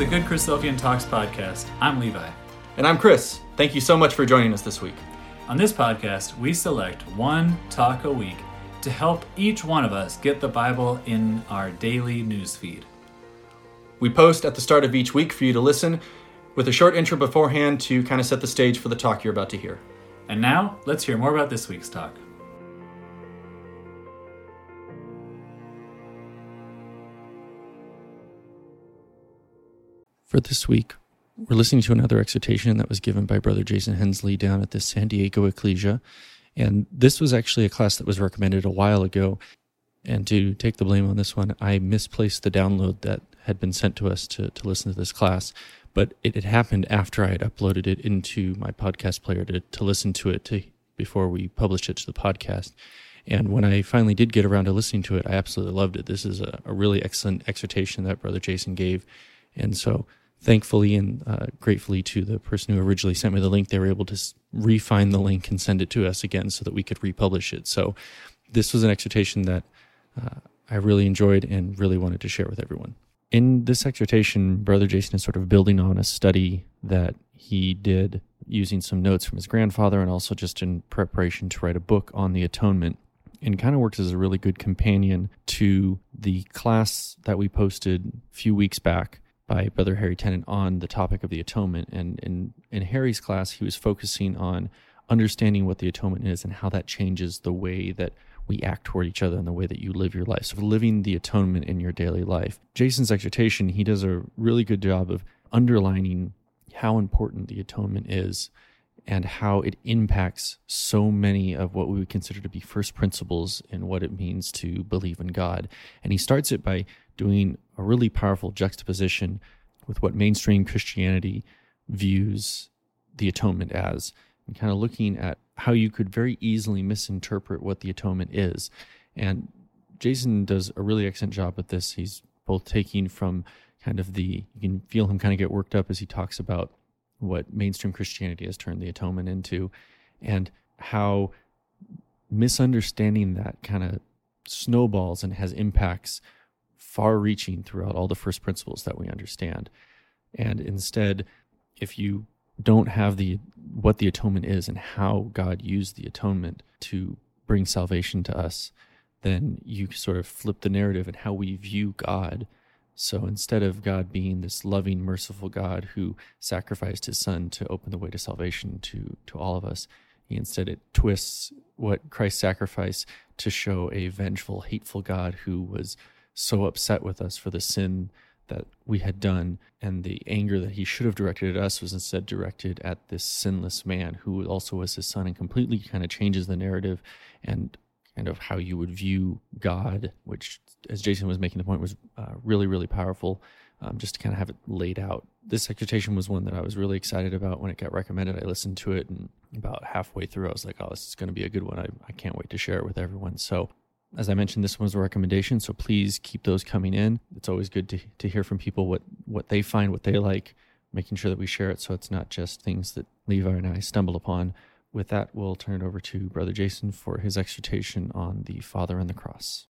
the Good Christophian Talks podcast. I'm Levi. And I'm Chris. Thank you so much for joining us this week. On this podcast, we select one talk a week to help each one of us get the Bible in our daily newsfeed. We post at the start of each week for you to listen with a short intro beforehand to kind of set the stage for the talk you're about to hear. And now, let's hear more about this week's talk. For this week, we're listening to another exhortation that was given by Brother Jason Hensley down at the San Diego Ecclesia. And this was actually a class that was recommended a while ago. And to take the blame on this one, I misplaced the download that had been sent to us to listen to this class. But it had happened after I had uploaded it into my podcast player to listen to it before we published it to the podcast. And when I finally did get around to listening to it, I absolutely loved it. This is a really excellent exhortation that Brother Jason gave. And so thankfully and gratefully to the person who originally sent me the link, they were able to refine the link and send it to us again so that we could republish it. So this was an exhortation that I really enjoyed and really wanted to share with everyone. In this exhortation, Brother Jason is sort of building on a study that he did using some notes from his grandfather and also just in preparation to write a book on the atonement, and kind of works as a really good companion to the class that we posted a few weeks back by Brother Harry Tennant on the topic of the atonement. And in Harry's class, he was focusing on understanding what the atonement is and how that changes the way that we act toward each other and the way that you live your life. So living the atonement in your daily life. Jason's exhortation, he does a really good job of underlining how important the atonement is and how it impacts so many of what we would consider to be first principles in what it means to believe in God. And he starts it by doing a really powerful juxtaposition with what mainstream Christianity views the atonement as, and kind of looking at how you could very easily misinterpret what the atonement is. And Jason does a really excellent job with this. He's both taking from kind of the, you can feel him kind of get worked up as he talks about what mainstream Christianity has turned the atonement into, and how misunderstanding that kind of snowballs and has impacts far-reaching throughout all the first principles that we understand. And instead, if you don't have what the atonement is and how God used the atonement to bring salvation to us, then you sort of flip the narrative and how we view God. So instead of God being this loving, merciful God who sacrificed his son to open the way to salvation to all of us, instead it twists what Christ's sacrifice to show a vengeful, hateful God who was so upset with us for the sin that we had done, and the anger that he should have directed at us was instead directed at this sinless man who also was his son, and completely kind of changes the narrative and kind of how you would view God, which, as Jason was making the point, was really, really powerful, just to kind of have it laid out. This exhortation was one that I was really excited about when it got recommended. I listened to it, and about halfway through, I was like, oh, this is going to be a good one. I can't wait to share it with everyone. So as I mentioned, this one's a recommendation, so please keep those coming in. It's always good to hear from people what they find, what they like, making sure that we share it so it's not just things that Levi and I stumble upon. With that, we'll turn it over to Brother Jason for his exhortation on the Father and the Cross.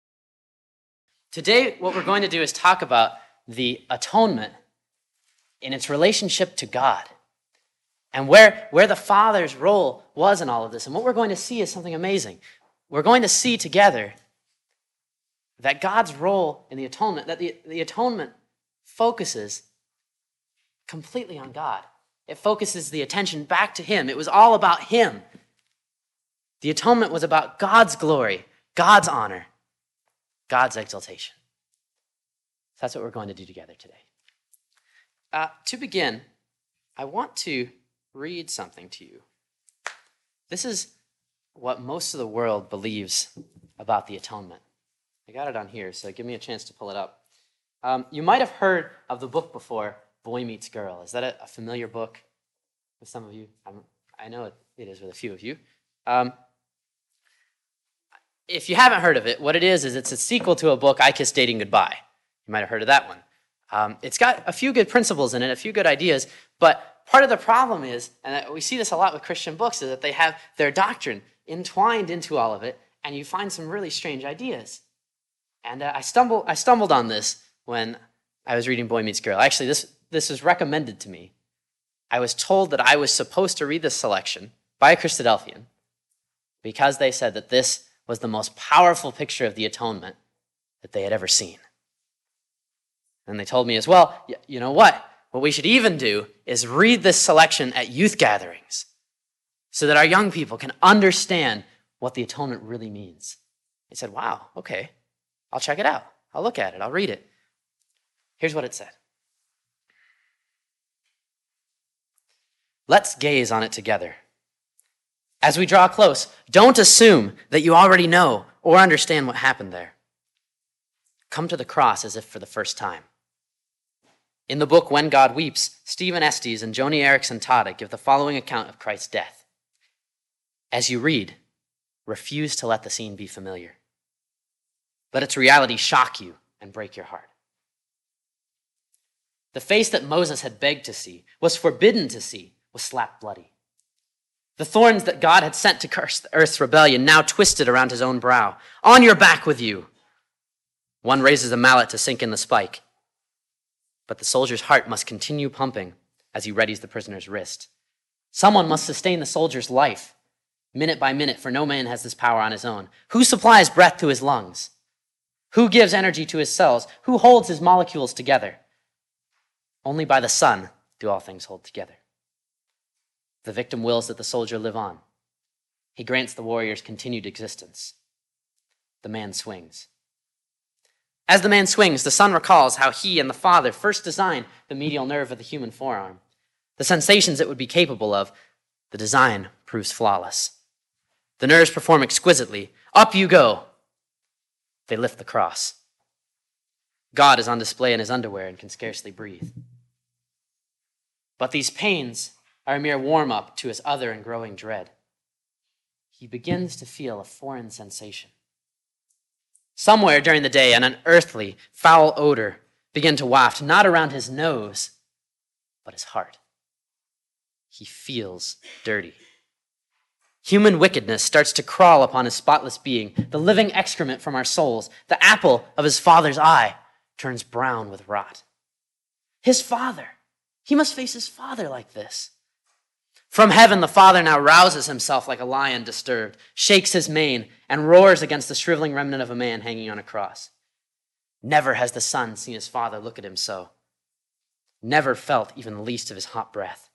Today, what we're going to do is talk about the atonement in its relationship to God and where the Father's role was in all of this. And what we're going to see is something amazing. We're going to see together that God's role in the atonement, that the atonement focuses completely on God. It focuses the attention back to him. It was all about him. The atonement was about God's glory, God's honor, God's exaltation. So that's what we're going to do together today. To begin, I want to read something to you. This is what most of the world believes about the atonement. I got it on here, so give me a chance to pull it up. You might have heard of the book before, Boy Meets Girl. Is that a familiar book with some of you? I know it is with a few of you. If you haven't heard of it, what it is it's a sequel to a book, I Kissed Dating Goodbye. You might have heard of that one. It's got a few good principles in it, a few good ideas, but part of the problem is, and we see this a lot with Christian books, is that they have their doctrine entwined into all of it, and you find some really strange ideas. And I stumbled on this when I was reading Boy Meets Girl. Actually, this this was recommended to me. I was told that I was supposed to read this selection by a Christadelphian because they said that this was the most powerful picture of the atonement that they had ever seen. And they told me as well, you know what? What we should even do is read this selection at youth gatherings so that our young people can understand what the atonement really means. I said, wow, okay, I'll check it out. I'll look at it. I'll read it. Here's what it said. Let's gaze on it together. As we draw close, don't assume that you already know or understand what happened there. Come to the cross as if for the first time. In the book, When God Weeps, Stephen Estes and Joni Eareckson Tada give the following account of Christ's death. As you read, refuse to let the scene be familiar. Let its reality shock you and break your heart. The face that Moses had begged to see, was forbidden to see, was slap bloody. The thorns that God had sent to curse the earth's rebellion now twisted around his own brow. On your back with you. One raises a mallet to sink in the spike, but the soldier's heart must continue pumping as he readies the prisoner's wrist. Someone must sustain the soldier's life, minute by minute, for no man has this power on his own. Who supplies breath to his lungs? Who gives energy to his cells? Who holds his molecules together? Only by the Son do all things hold together. The victim wills that the soldier live on. He grants the warrior's continued existence. The man swings. As the man swings, the Son recalls how he and the Father first designed the medial nerve of the human forearm. The sensations it would be capable of, the design proves flawless. The nerves perform exquisitely. Up you go. They lift the cross. God is on display in his underwear and can scarcely breathe. But these pains are a mere warm-up to his other and growing dread. He begins to feel a foreign sensation. Somewhere during the day, an unearthly, foul odor began to waft, not around his nose, but his heart. He feels dirty. Human wickedness starts to crawl upon his spotless being, the living excrement from our souls. The apple of his Father's eye turns brown with rot. His Father. He must face his Father like this. From heaven, the Father now rouses himself like a lion disturbed, shakes his mane, and roars against the shriveling remnant of a man hanging on a cross. Never has the Son seen his Father look at him so. Never felt even the least of his hot breath.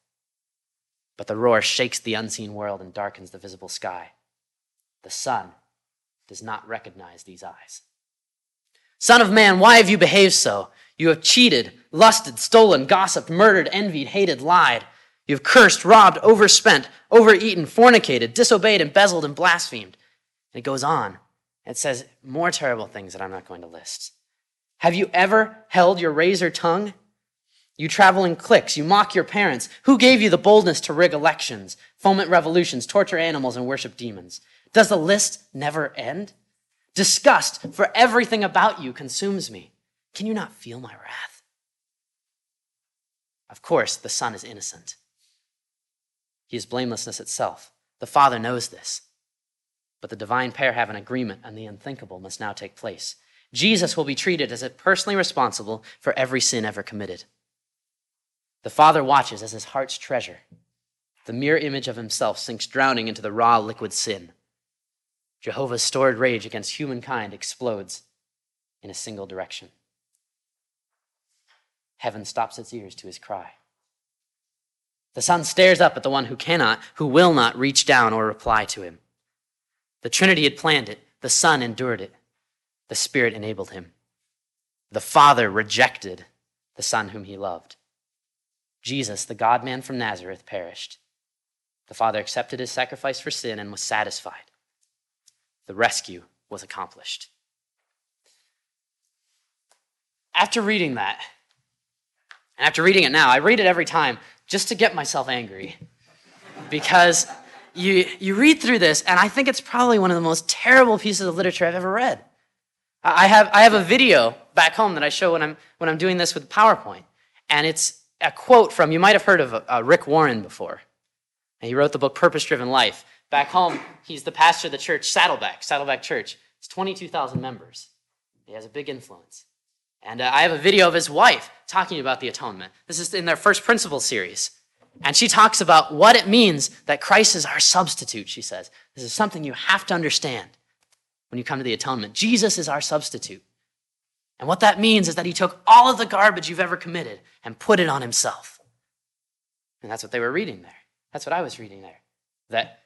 But the roar shakes the unseen world and darkens the visible sky. The Son does not recognize these eyes. Son of man, why have you behaved so? You have cheated, lusted, stolen, gossiped, murdered, envied, hated, lied. You've cursed, robbed, overspent, overeaten, fornicated, disobeyed, embezzled, and blasphemed. And it goes on. It says more terrible things that I'm not going to list. Have you ever held your razor tongue? You travel in cliques. You mock your parents. Who gave you the boldness to rig elections, foment revolutions, torture animals, and worship demons? Does the list never end? Disgust for everything about you consumes me. Can you not feel my wrath? Of course, the Son is innocent. He is blamelessness itself. The Father knows this. But the divine pair have an agreement, and the unthinkable must now take place. Jesus will be treated as if personally responsible for every sin ever committed. The Father watches as his heart's treasure, the mirror image of himself, sinks drowning into the raw liquid sin. Jehovah's stored rage against humankind explodes in a single direction. Heaven stops its ears to his cry. The Son stares up at the one who cannot, who will not reach down or reply to him. The Trinity had planned it. The Son endured it. The Spirit enabled him. The Father rejected the Son whom he loved. Jesus, the God-man from Nazareth, perished. The Father accepted his sacrifice for sin and was satisfied. The rescue was accomplished. After reading that, and after reading it now, I read it every time just to get myself angry, because you read through this, and I think it's probably one of the most terrible pieces of literature I've ever read. I have a video back home that I show when I'm doing this with PowerPoint, and it's a quote from, you might have heard of Rick Warren before, and he wrote the book Purpose Driven Life. Back home, he's the pastor of the church Saddleback Church. It's 22,000 members. He has a big influence. And I have a video of his wife talking about the atonement. This is in their First Principles series. And she talks about what it means that Christ is our substitute, she says. This is something you have to understand when you come to the atonement. Jesus is our substitute. And what that means is that he took all of the garbage you've ever committed and put it on himself. And that's what they were reading there. That's what I was reading there. That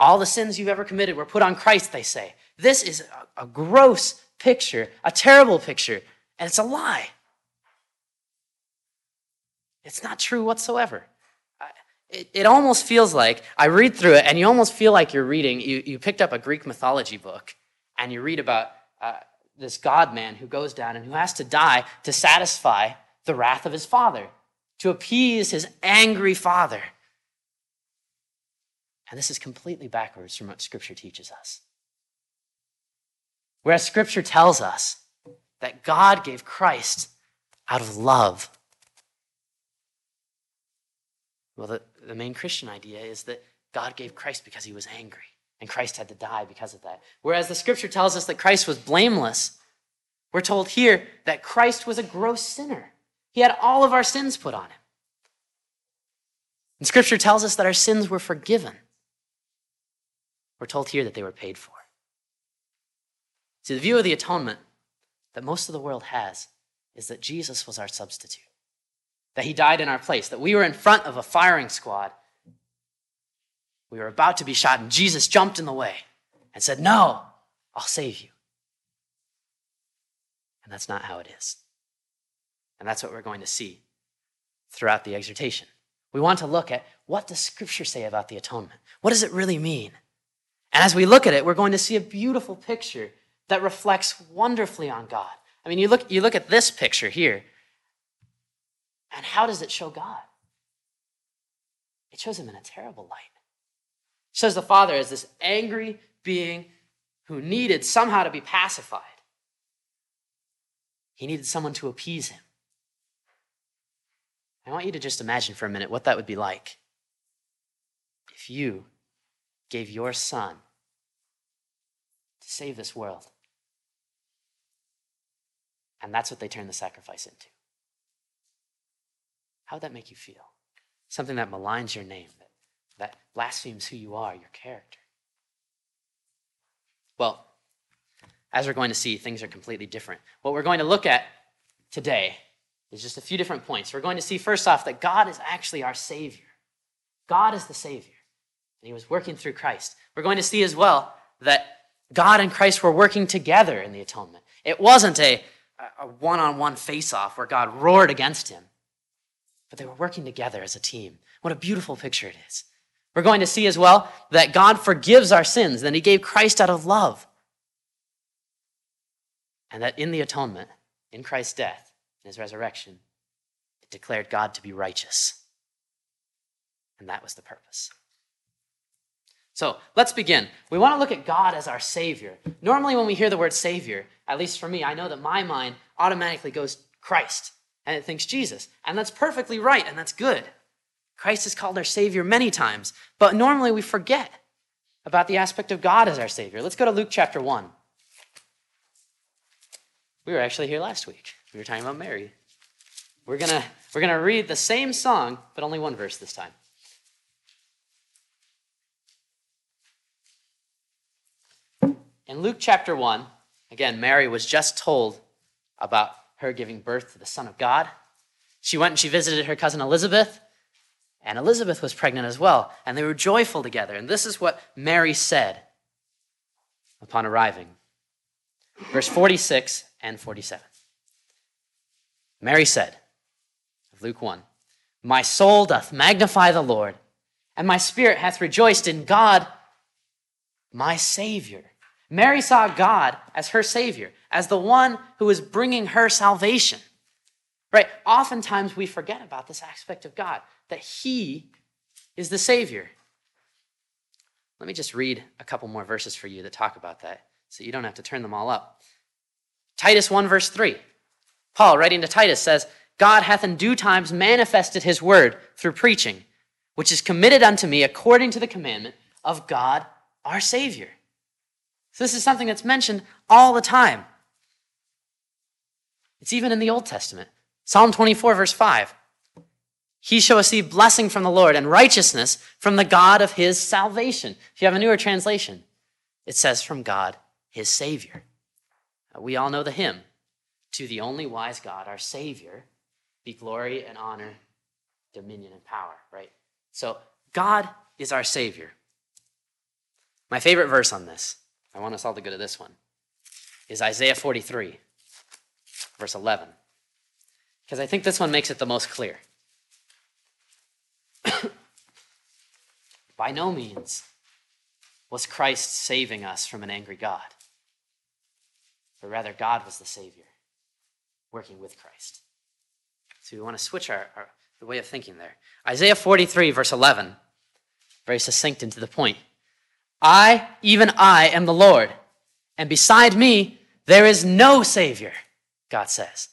all the sins you've ever committed were put on Christ, they say. This is a gross picture, a terrible picture, and it's a lie. It's not true whatsoever. It almost feels like, I read through it, and you almost feel like you're reading, you picked up a Greek mythology book, and you read about this God-man who goes down and who has to die to satisfy the wrath of his father, to appease his angry father. And this is completely backwards from what Scripture teaches us. Whereas Scripture tells us that God gave Christ out of love. Well, the main Christian idea is that God gave Christ because he was angry, and Christ had to die because of that. Whereas the Scripture tells us that Christ was blameless, we're told here that Christ was a gross sinner. He had all of our sins put on him. And Scripture tells us that our sins were forgiven. We're told here that they were paid for. See, the view of the atonement that most of the world has is that Jesus was our substitute, that he died in our place, that we were in front of a firing squad. We were about to be shot, and Jesus jumped in the way and said, "No, I'll save you." And that's not how it is. And that's what we're going to see throughout the exhortation. We want to look at, what does Scripture say about the atonement? What does it really mean? And as we look at it, we're going to see a beautiful picture that reflects wonderfully on God. I mean, you look at this picture here, and how does it show God? It shows him in a terrible light. It shows the Father as this angry being who needed somehow to be pacified. He needed someone to appease him. I want you to just imagine for a minute what that would be like if you gave your son to save this world. And that's what they turned the sacrifice into. How would that make you feel? Something that maligns your name, that blasphemes who you are, your character. Well, as we're going to see, things are completely different. What we're going to look at today is just a few different points. We're going to see, first off, that God is actually our Savior. God is the Savior, and he was working through Christ. We're going to see as well that God and Christ were working together in the atonement. It wasn't a one-on-one face-off where God roared against him, but they were working together as a team. What a beautiful picture it is. We're going to see as well that God forgives our sins, that he gave Christ out of love, and that in the atonement, in Christ's death, in his resurrection, it declared God to be righteous. And that was the purpose. So let's begin. We want to look at God as our Savior. Normally when we hear the word Savior, at least for me, I know that my mind automatically goes Christ, and it thinks Jesus. And that's perfectly right, and that's good. Christ is called our Savior many times, but normally we forget about the aspect of God as our Savior. Let's go to Luke chapter 1. We were actually here last week. We were talking about Mary. We're gonna read the same song, but only one verse this time. In Luke chapter 1, again, Mary was just told about her giving birth to the Son of God. She went and she visited her cousin Elizabeth, and Elizabeth was pregnant as well, and they were joyful together. And this is what Mary said upon arriving. Verse 46 and 47. Mary said, of Luke 1, "My soul doth magnify the Lord, and my spirit hath rejoiced in God, my Savior." Mary saw God as her Savior, as the one who is bringing her salvation. Right? Oftentimes we forget about this aspect of God, that he is the Savior. Let me just read a couple more verses for you that talk about that, so you don't have to turn them all up. Titus 1, verse 3. Paul, writing to Titus, says, "God hath in due times manifested his word through preaching, which is committed unto me according to the commandment of God our Savior." So this is something that's mentioned all the time. It's even in the Old Testament. Psalm 24, verse 5. He shall receive blessing from the Lord and righteousness from the God of his salvation. If you have a newer translation, it says from God, his Savior. We all know the hymn. To the only wise God, our Savior, be glory and honor, dominion and power, right? So God is our Savior. My favorite verse on this, I want us all to go to this one, is Isaiah 43, verse 11. Because I think this one makes it the most clear. By no means was Christ saving us from an angry God, but rather God was the Savior, working with Christ. So we want to switch the way of thinking there. Isaiah 43, verse 11, very succinct and to the point. I, even I, am the Lord, and beside me there is no Savior, God says.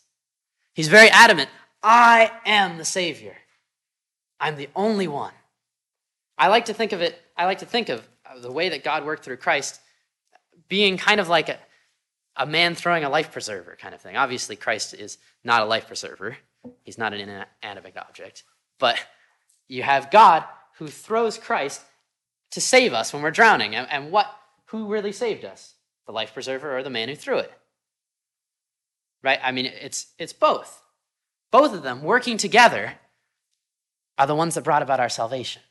He's very adamant. I am the Savior. I'm the only one. I like to think of the way that God worked through Christ being kind of like a man throwing a life preserver kind of thing. Obviously, Christ is not a life preserver. He's not an inanimate object. But you have God who throws Christ to save us when we're drowning. And who really saved us? The life preserver or the man who threw it? Right? I mean, it's both. Both of them working together are the ones that brought about our salvation.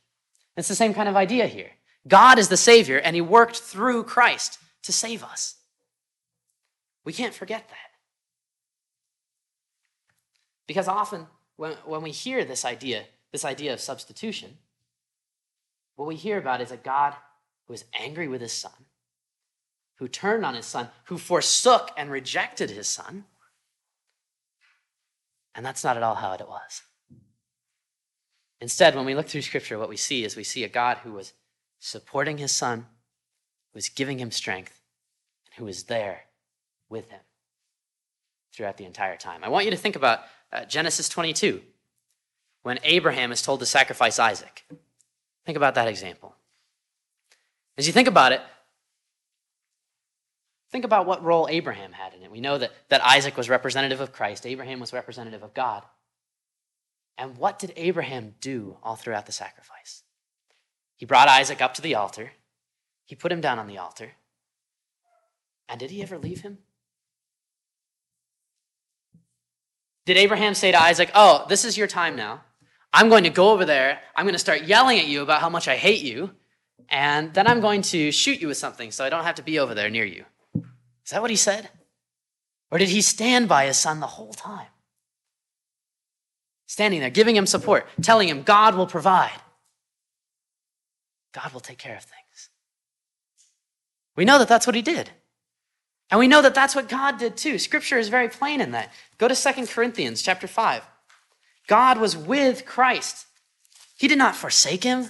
It's the same kind of idea here. God is the Savior, and he worked through Christ to save us. We can't forget that. Because often when we hear this idea of substitution, what we hear about is a God who is angry with his son, who turned on his son, who forsook and rejected his son. And that's not at all how it was. Instead, when we look through Scripture, what we see is we see a God who was supporting his son, who was giving him strength, and who was there with him throughout the entire time. I want you to think about Genesis 22, when Abraham is told to sacrifice Isaac. Think about that example. As you think about it, think about what role Abraham had in it. We know that Isaac was representative of Christ. Abraham was representative of God. And what did Abraham do all throughout the sacrifice? He brought Isaac up to the altar. He put him down on the altar. And did he ever leave him? Did Abraham say to Isaac, oh, this is your time now. I'm going to go over there. I'm going to start yelling at you about how much I hate you. And then I'm going to shoot you with something so I don't have to be over there near you. Is that what he said? Or did he stand by his son the whole time? Standing there, giving him support, telling him God will provide. God will take care of things. We know that that's what he did. And we know that that's what God did too. Scripture is very plain in that. Go to 2 Corinthians chapter 5. God was with Christ. He did not forsake him.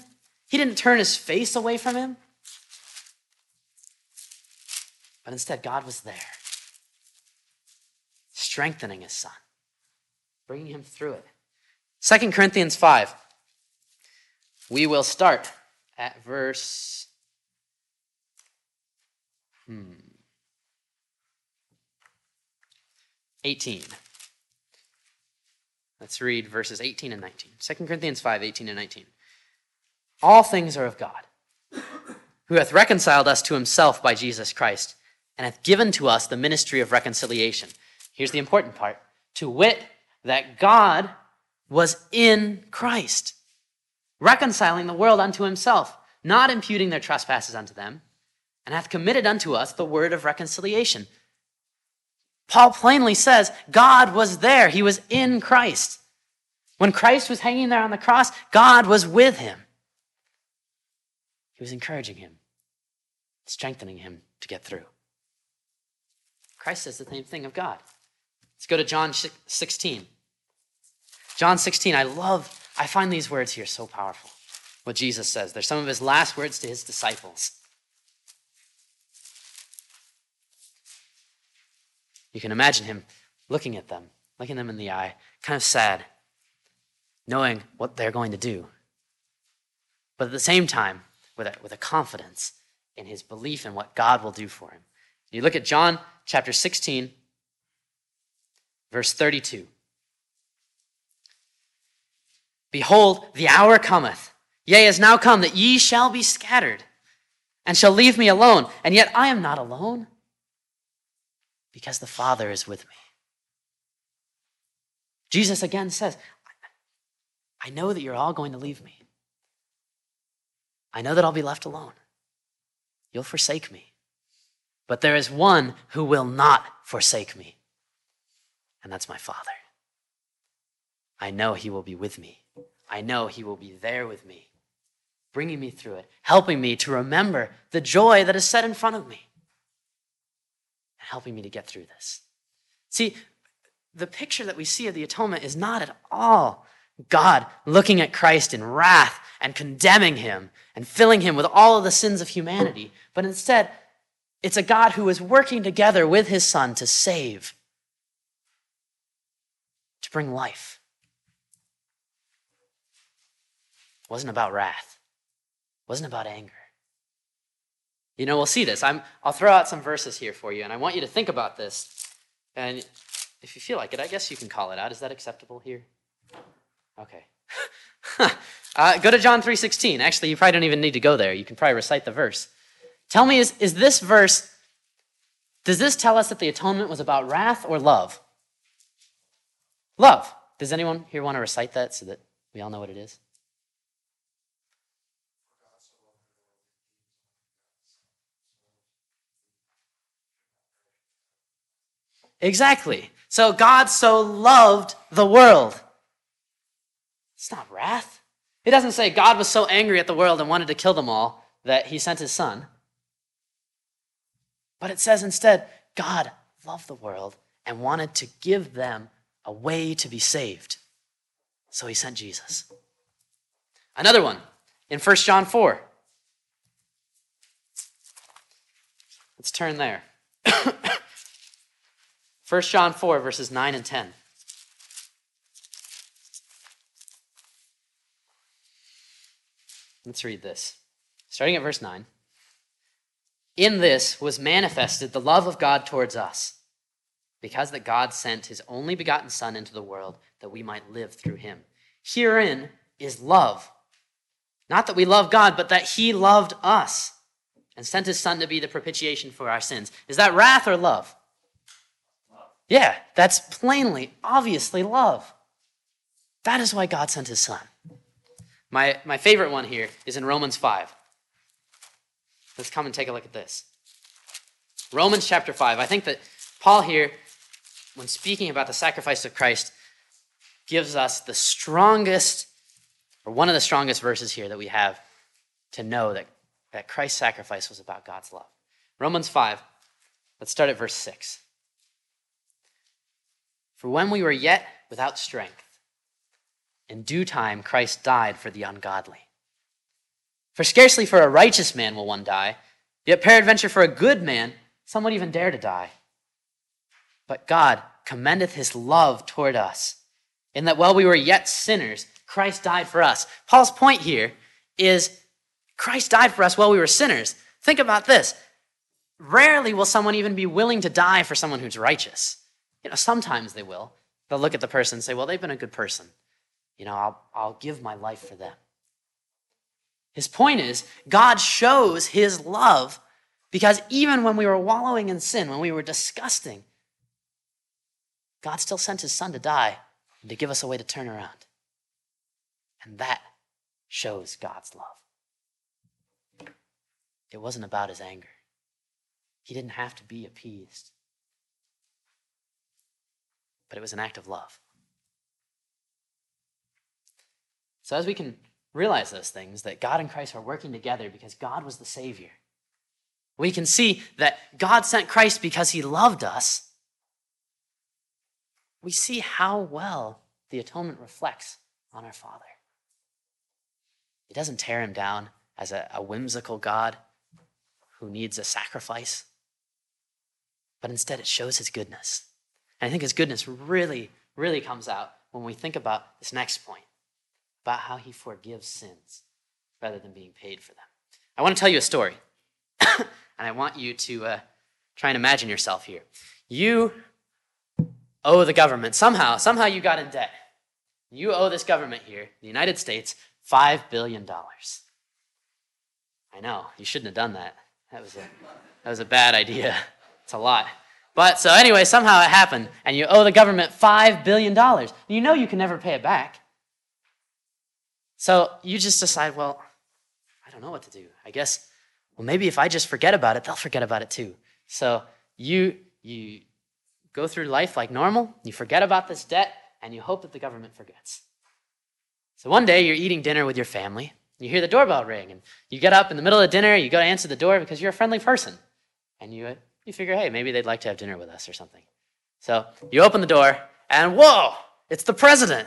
He didn't turn his face away from him. But instead, God was there, strengthening his son, bringing him through it. 2 Corinthians 5. We will start at verse... Hmm. 18. Let's read verses 18 and 19. 2 Corinthians 5, 18 and 19. All things are of God, who hath reconciled us to himself by Jesus Christ, and hath given to us the ministry of reconciliation. Here's the important part. To wit, that God was in Christ, reconciling the world unto himself, not imputing their trespasses unto them, and hath committed unto us the word of reconciliation. Paul plainly says God was there. He was in Christ. When Christ was hanging there on the cross, God was with him. He was encouraging him, strengthening him to get through. Christ says the same thing of God. Let's go to John 16. John 16, I find these words here so powerful, what Jesus says. They're some of his last words to his disciples. You can imagine him looking at them, looking them in the eye, kind of sad, knowing what they're going to do. But at the same time, with a confidence in his belief in what God will do for him. You look at John chapter 16, Verse 32. Behold, the hour cometh, yea, is now come, that ye shall be scattered, and shall leave me alone, and yet I am not alone, because the Father is with me. Jesus again says, I know that you're all going to leave me. I know that I'll be left alone. You'll forsake me. But there is one who will not forsake me, and that's my Father. I know he will be with me. I know he will be there with me, bringing me through it, helping me to remember the joy that is set in front of me, and helping me to get through this. See, the picture that we see of the atonement is not at all God looking at Christ in wrath and condemning him and filling him with all of the sins of humanity, but instead, it's a God who is working together with his Son to save, to bring life. It wasn't about wrath. It wasn't about anger. You know, we'll see this. I'll throw out some verses here for you, and I want you to think about this. And if you feel like it, I guess you can call it out. Is that acceptable here? Okay. Go to John 3:16. Actually, you probably don't even need to go there. You can probably recite the verse. Tell me, is this verse, does this tell us that the atonement was about wrath or love? Love. Does anyone here want to recite that so that we all know what it is? Exactly. So God so loved the world. It's not wrath. It doesn't say God was so angry at the world and wanted to kill them all that he sent his Son. But it says instead, God loved the world and wanted to give them a way to be saved. So he sent Jesus. Another one in 1 John 4. Let's turn there. 1 John 4, verses 9 and 10. Let's read this. Starting at verse 9. In this was manifested the love of God towards us, because that God sent his only begotten Son into the world that we might live through him. Herein is love. Not that we love God, but that he loved us and sent his Son to be the propitiation for our sins. Is that wrath or love? Love. Yeah, that's plainly, obviously love. That is why God sent his Son. My favorite one here is in Romans 5. Let's come and take a look at this. Romans chapter 5. I think that Paul here, when speaking about the sacrifice of Christ, gives us the strongest, or one of the strongest verses here that we have to know that Christ's sacrifice was about God's love. Romans 5, let's start at verse 6. For when we were yet without strength, in due time Christ died for the ungodly. For scarcely for a righteous man will one die, yet peradventure for a good man some would even dare to die. But God commendeth his love toward us, in that while we were yet sinners, Christ died for us. Paul's point here is Christ died for us while we were sinners. Think about this. Rarely will someone even be willing to die for someone who's righteous. You know, sometimes they will. They'll look at the person and say, well, they've been a good person. You know, I'll give my life for them. His point is, God shows his love because even when we were wallowing in sin, when we were disgusting, God still sent his Son to die and to give us a way to turn around. And that shows God's love. It wasn't about his anger. He didn't have to be appeased. But it was an act of love. So as we can realize those things, that God and Christ are working together because God was the Savior, we can see that God sent Christ because he loved us. We see how well the atonement reflects on our Father. It doesn't tear him down as a whimsical God who needs a sacrifice, but instead it shows his goodness. And I think his goodness really, really comes out when we think about this next point, about how he forgives sins rather than being paid for them. I want to tell you a story, and I want you to try and imagine yourself here. You owe the government. Somehow you got in debt. You owe this government here, the United States, $5 billion. I know, you shouldn't have done that. That was a bad idea. It's a lot. But so anyway, somehow it happened, and you owe the government $5 billion. You know you can never pay it back. So you just decide, well, I don't know what to do. I guess, well, maybe if I just forget about it, they'll forget about it too. So you go through life like normal, you forget about this debt, and you hope that the government forgets. So one day you're eating dinner with your family, you hear the doorbell ring, and you get up in the middle of dinner, you go to answer the door because you're a friendly person. And you figure, hey, maybe they'd like to have dinner with us or something. So you open the door, and whoa, it's the president.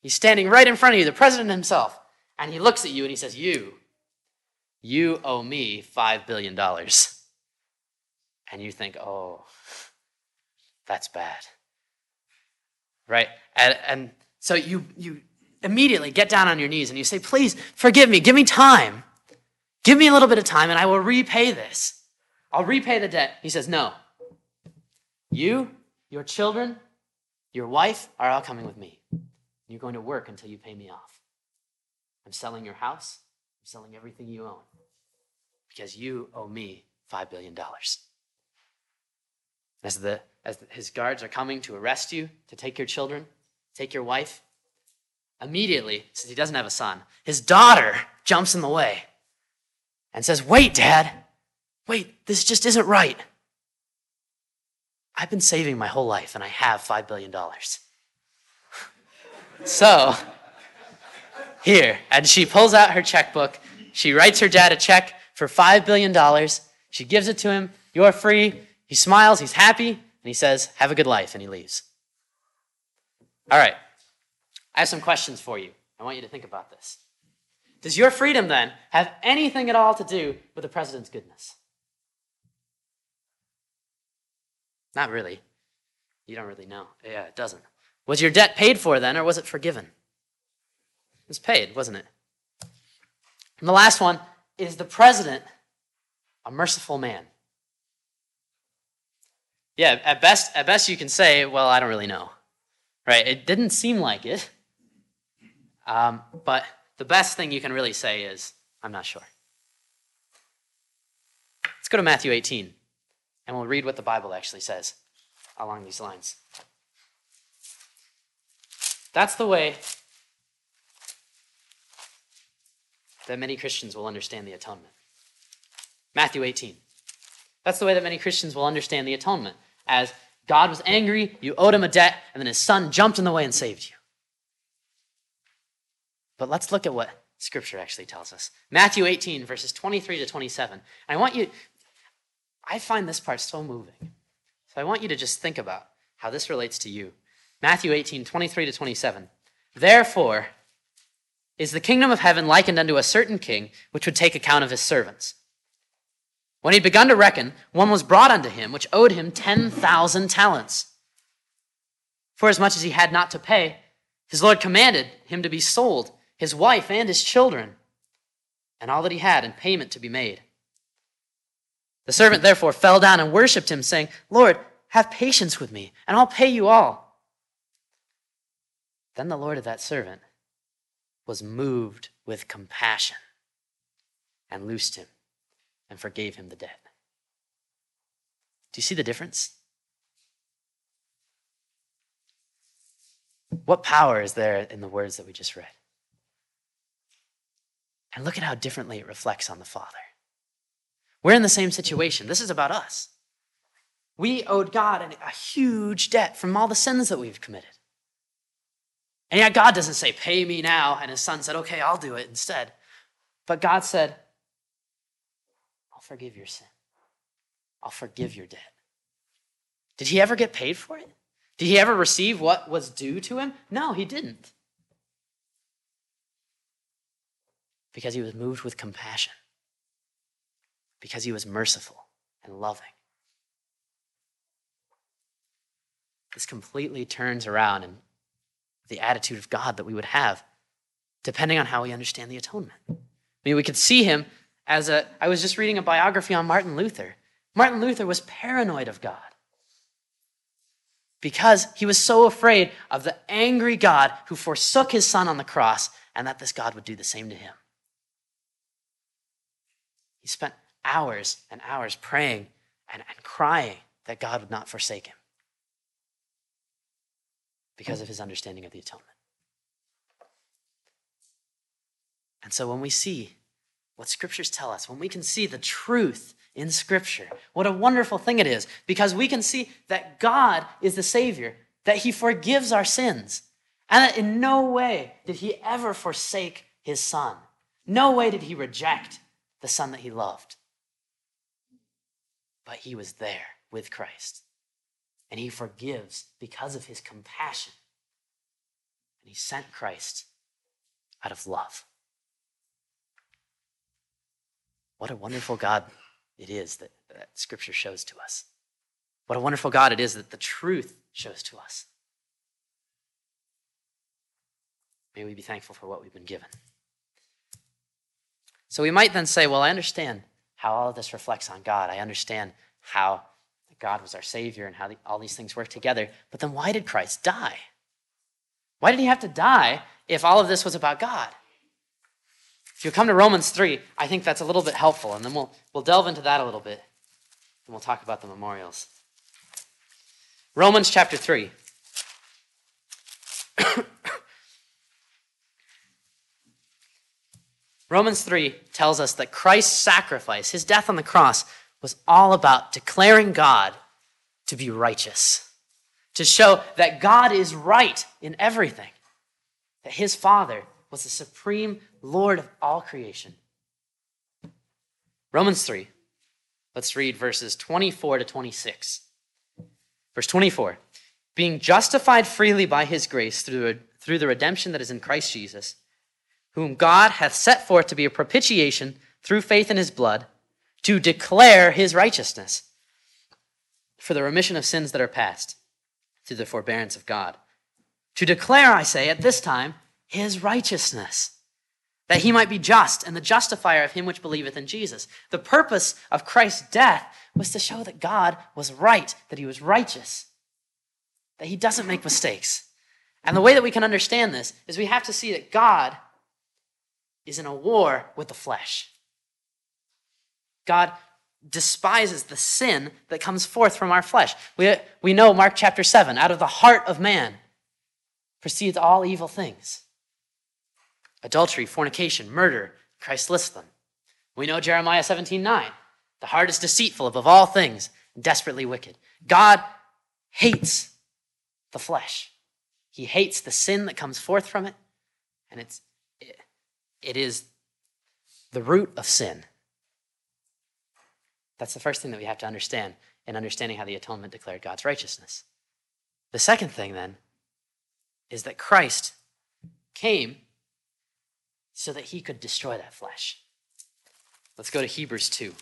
He's standing right in front of you, the president himself. And he looks at you and he says, you owe me $5 billion. And you think, oh, that's bad. Right? And so you immediately get down on your knees and you say, please forgive me, give me time. Give me a little bit of time and I will repay this. I'll repay the debt. He says, no. You, your children, your wife are all coming with me. You're going to work until you pay me off. I'm selling your house. I'm selling everything you own because you owe me $5 billion. As his guards are coming to arrest you, to take your children, take your wife, immediately, since he doesn't have a son, his daughter jumps in the way and says, wait, Dad. Wait, this just isn't right. I've been saving my whole life, and I have $5 billion. So, here, and she pulls out her checkbook. She writes her dad a check for $5 billion. She gives it to him. You're free. He smiles. He's happy. And he says, have a good life, and he leaves. All right. I have some questions for you. I want you to think about this. Does your freedom, then, have anything at all to do with the president's goodness? Not really. You don't really know. Yeah, it doesn't. Was your debt paid for then, or was it forgiven? It was paid, wasn't it? And the last one, is the president a merciful man? Yeah, at best you can say, well, I don't really know. Right? It didn't seem like it. But the best thing you can really say is, I'm not sure. Let's go to Matthew 18, and we'll read what the Bible actually says along these lines. That's the way that many Christians will understand the atonement. Matthew 18. That's the way that many Christians will understand the atonement. As God was angry, you owed him a debt, and then his son jumped in the way and saved you. But let's look at what Scripture actually tells us. Matthew 18, verses 23 to 27. I find this part so moving. So I want you to just think about how this relates to you. Matthew 18, 23 to 27. Therefore is the kingdom of heaven likened unto a certain king, which would take account of his servants. When he had begun to reckon, one was brought unto him, which owed him 10,000 talents. For as much as he had not to pay, his Lord commanded him to be sold, his wife and his children, and all that he had in payment to be made. The servant therefore fell down and worshipped him, saying, Lord, have patience with me, and I'll pay you all. Then the Lord of that servant was moved with compassion and loosed him and forgave him the debt. Do you see the difference? What power is there in the words that we just read? And look at how differently it reflects on the Father. We're in the same situation. This is about us. We owed God a huge debt from all the sins that we've committed. And yet God doesn't say, pay me now. And his son said, okay, I'll do it instead. But God said, I'll forgive your sin. I'll forgive your debt. Did he ever get paid for it? Did he ever receive what was due to him? No, he didn't. Because he was moved with compassion. Because he was merciful and loving. This completely turns around and the attitude of God that we would have, depending on how we understand the atonement. I mean, we could see him as I was just reading a biography on Martin Luther. Martin Luther was paranoid of God. because he was so afraid of the angry God who forsook his son on the cross, and that this God would do the same to him. He spent hours and hours praying and crying that God would not forsake him because of his understanding of the atonement. And so when we see what scriptures tell us, when we can see the truth in scripture, what a wonderful thing it is, because we can see that God is the Savior, that he forgives our sins, and that in no way did he ever forsake his son. No way did he reject the son that he loved. But he was there with Christ, and he forgives because of his compassion. And he sent Christ out of love. What a wonderful God it is that scripture shows to us. What a wonderful God it is that the truth shows to us. May we be thankful for what we've been given. So we might then say, well, I understand how all of this reflects on God. I understand how God was our Savior and how all these things work together. But then why did Christ die? Why did he have to die if all of this was about God? If you come to Romans 3, I think that's a little bit helpful, and then we'll delve into that a little bit, and we'll talk about the memorials. Romans chapter 3. Romans 3 tells us that Christ's sacrifice, his death on the cross, was all about declaring God to be righteous, to show that God is right in everything, that his Father was the supreme Lord of all creation. Romans 3, let's read verses 24 to 26. Verse 24, being justified freely by his grace through the redemption that is in Christ Jesus, whom God hath set forth to be a propitiation through faith in his blood, to declare his righteousness for the remission of sins that are past through the forbearance of God. To declare, I say, at this time, his righteousness, that he might be just and the justifier of him which believeth in Jesus. The purpose of Christ's death was to show that God was right, that he was righteous, that he doesn't make mistakes. And the way that we can understand this is we have to see that God is in a war with the flesh. God despises the sin that comes forth from our flesh. We know Mark chapter 7, out of the heart of man proceeds all evil things. Adultery, fornication, murder, Christ lists them. We know Jeremiah 17:9. The heart is deceitful above all things, desperately wicked. God hates the flesh. He hates the sin that comes forth from it, and it is the root of sin. That's the first thing that we have to understand in understanding how the atonement declared God's righteousness. The second thing, then, is that Christ came so that he could destroy that flesh. Let's go to Hebrews 2.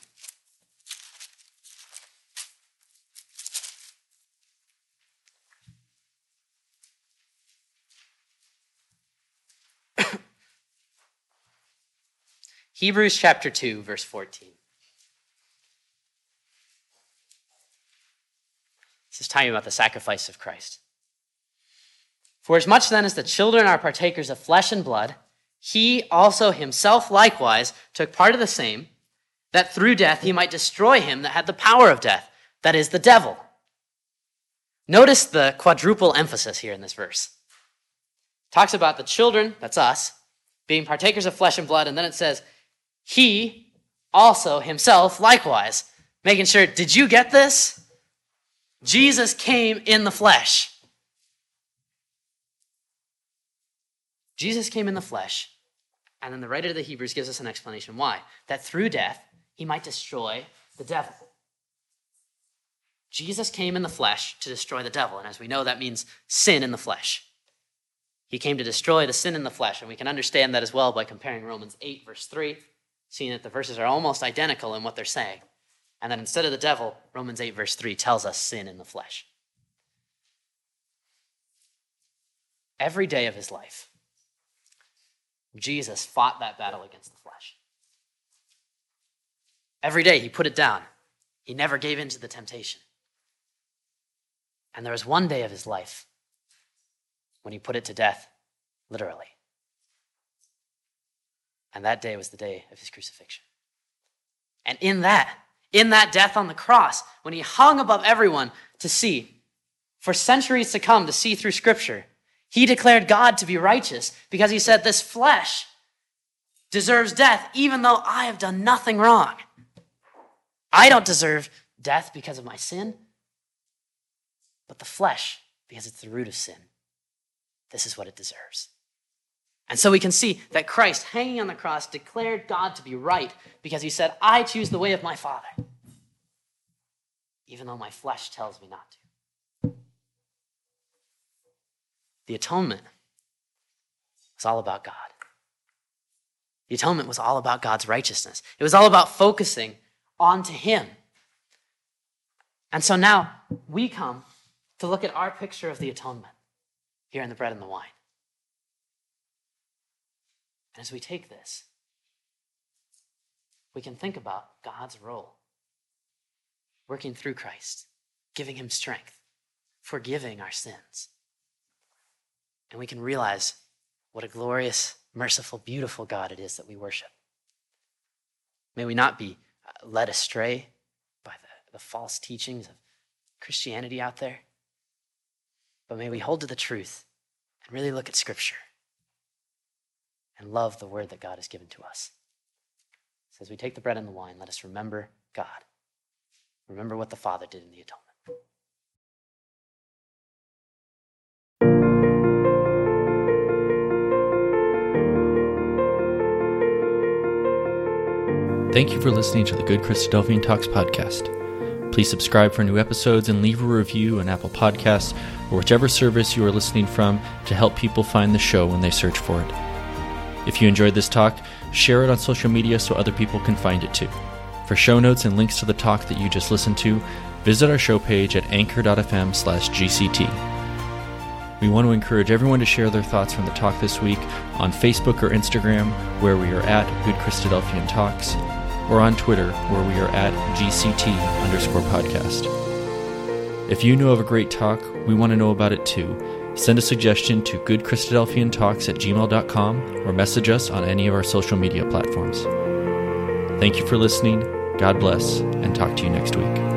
Hebrews chapter 2, verse 14. This is talking about the sacrifice of Christ. For as much then as the children are partakers of flesh and blood, he also himself likewise took part of the same, that through death he might destroy him that had the power of death, that is, the devil. Notice the quadruple emphasis here in this verse. It talks about the children, that's us, being partakers of flesh and blood, and then it says, he also himself likewise. Making sure, did you get this? Jesus came in the flesh. Jesus came in the flesh, and then the writer of the Hebrews gives us an explanation why. That through death, he might destroy the devil. Jesus came in the flesh to destroy the devil, and as we know, that means sin in the flesh. He came to destroy the sin in the flesh, and we can understand that as well by comparing Romans 8, verse 3, seeing that the verses are almost identical in what they're saying, and that instead of the devil, Romans 8, verse 3 tells us sin in the flesh. Every day of his life, Jesus fought that battle against the flesh. Every day he put it down. He never gave in to the temptation. And there was one day of his life when he put it to death, literally. And that day was the day of his crucifixion. And in that death on the cross, when he hung above everyone to see, for centuries to come to see through Scripture, he declared God to be righteous because he said, this flesh deserves death even though I have done nothing wrong. I don't deserve death because of my sin, but the flesh, because it's the root of sin, this is what it deserves. And so we can see that Christ, hanging on the cross, declared God to be right because he said, I choose the way of my Father, even though my flesh tells me not to. The atonement was all about God. The atonement was all about God's righteousness. It was all about focusing onto him. And so now we come to look at our picture of the atonement here in the bread and the wine. And as we take this, we can think about God's role, working through Christ, giving him strength, forgiving our sins. And we can realize what a glorious, merciful, beautiful God it is that we worship. May we not be led astray by the false teachings of Christianity out there, but may we hold to the truth and really look at Scripture and love the word that God has given to us. So as we take the bread and the wine, let us remember God. Remember what the Father did in the atonement. Thank you for listening to the Good Christadelphian Talks podcast. Please subscribe for new episodes and leave a review on Apple Podcasts or whichever service you are listening from to help people find the show when they search for it. If you enjoyed this talk, share it on social media so other people can find it too. For show notes and links to the talk that you just listened to, visit our show page at anchor.fm/GCT. We want to encourage everyone to share their thoughts from the talk this week on Facebook or Instagram, where we are at Good Christadelphian Talks, or on Twitter, where we are at GCT_podcast. If you know of a great talk, we want to know about it too. Send a suggestion to goodchristadelphiantalks@gmail.com or message us on any of our social media platforms. Thank you for listening. God bless, and talk to you next week.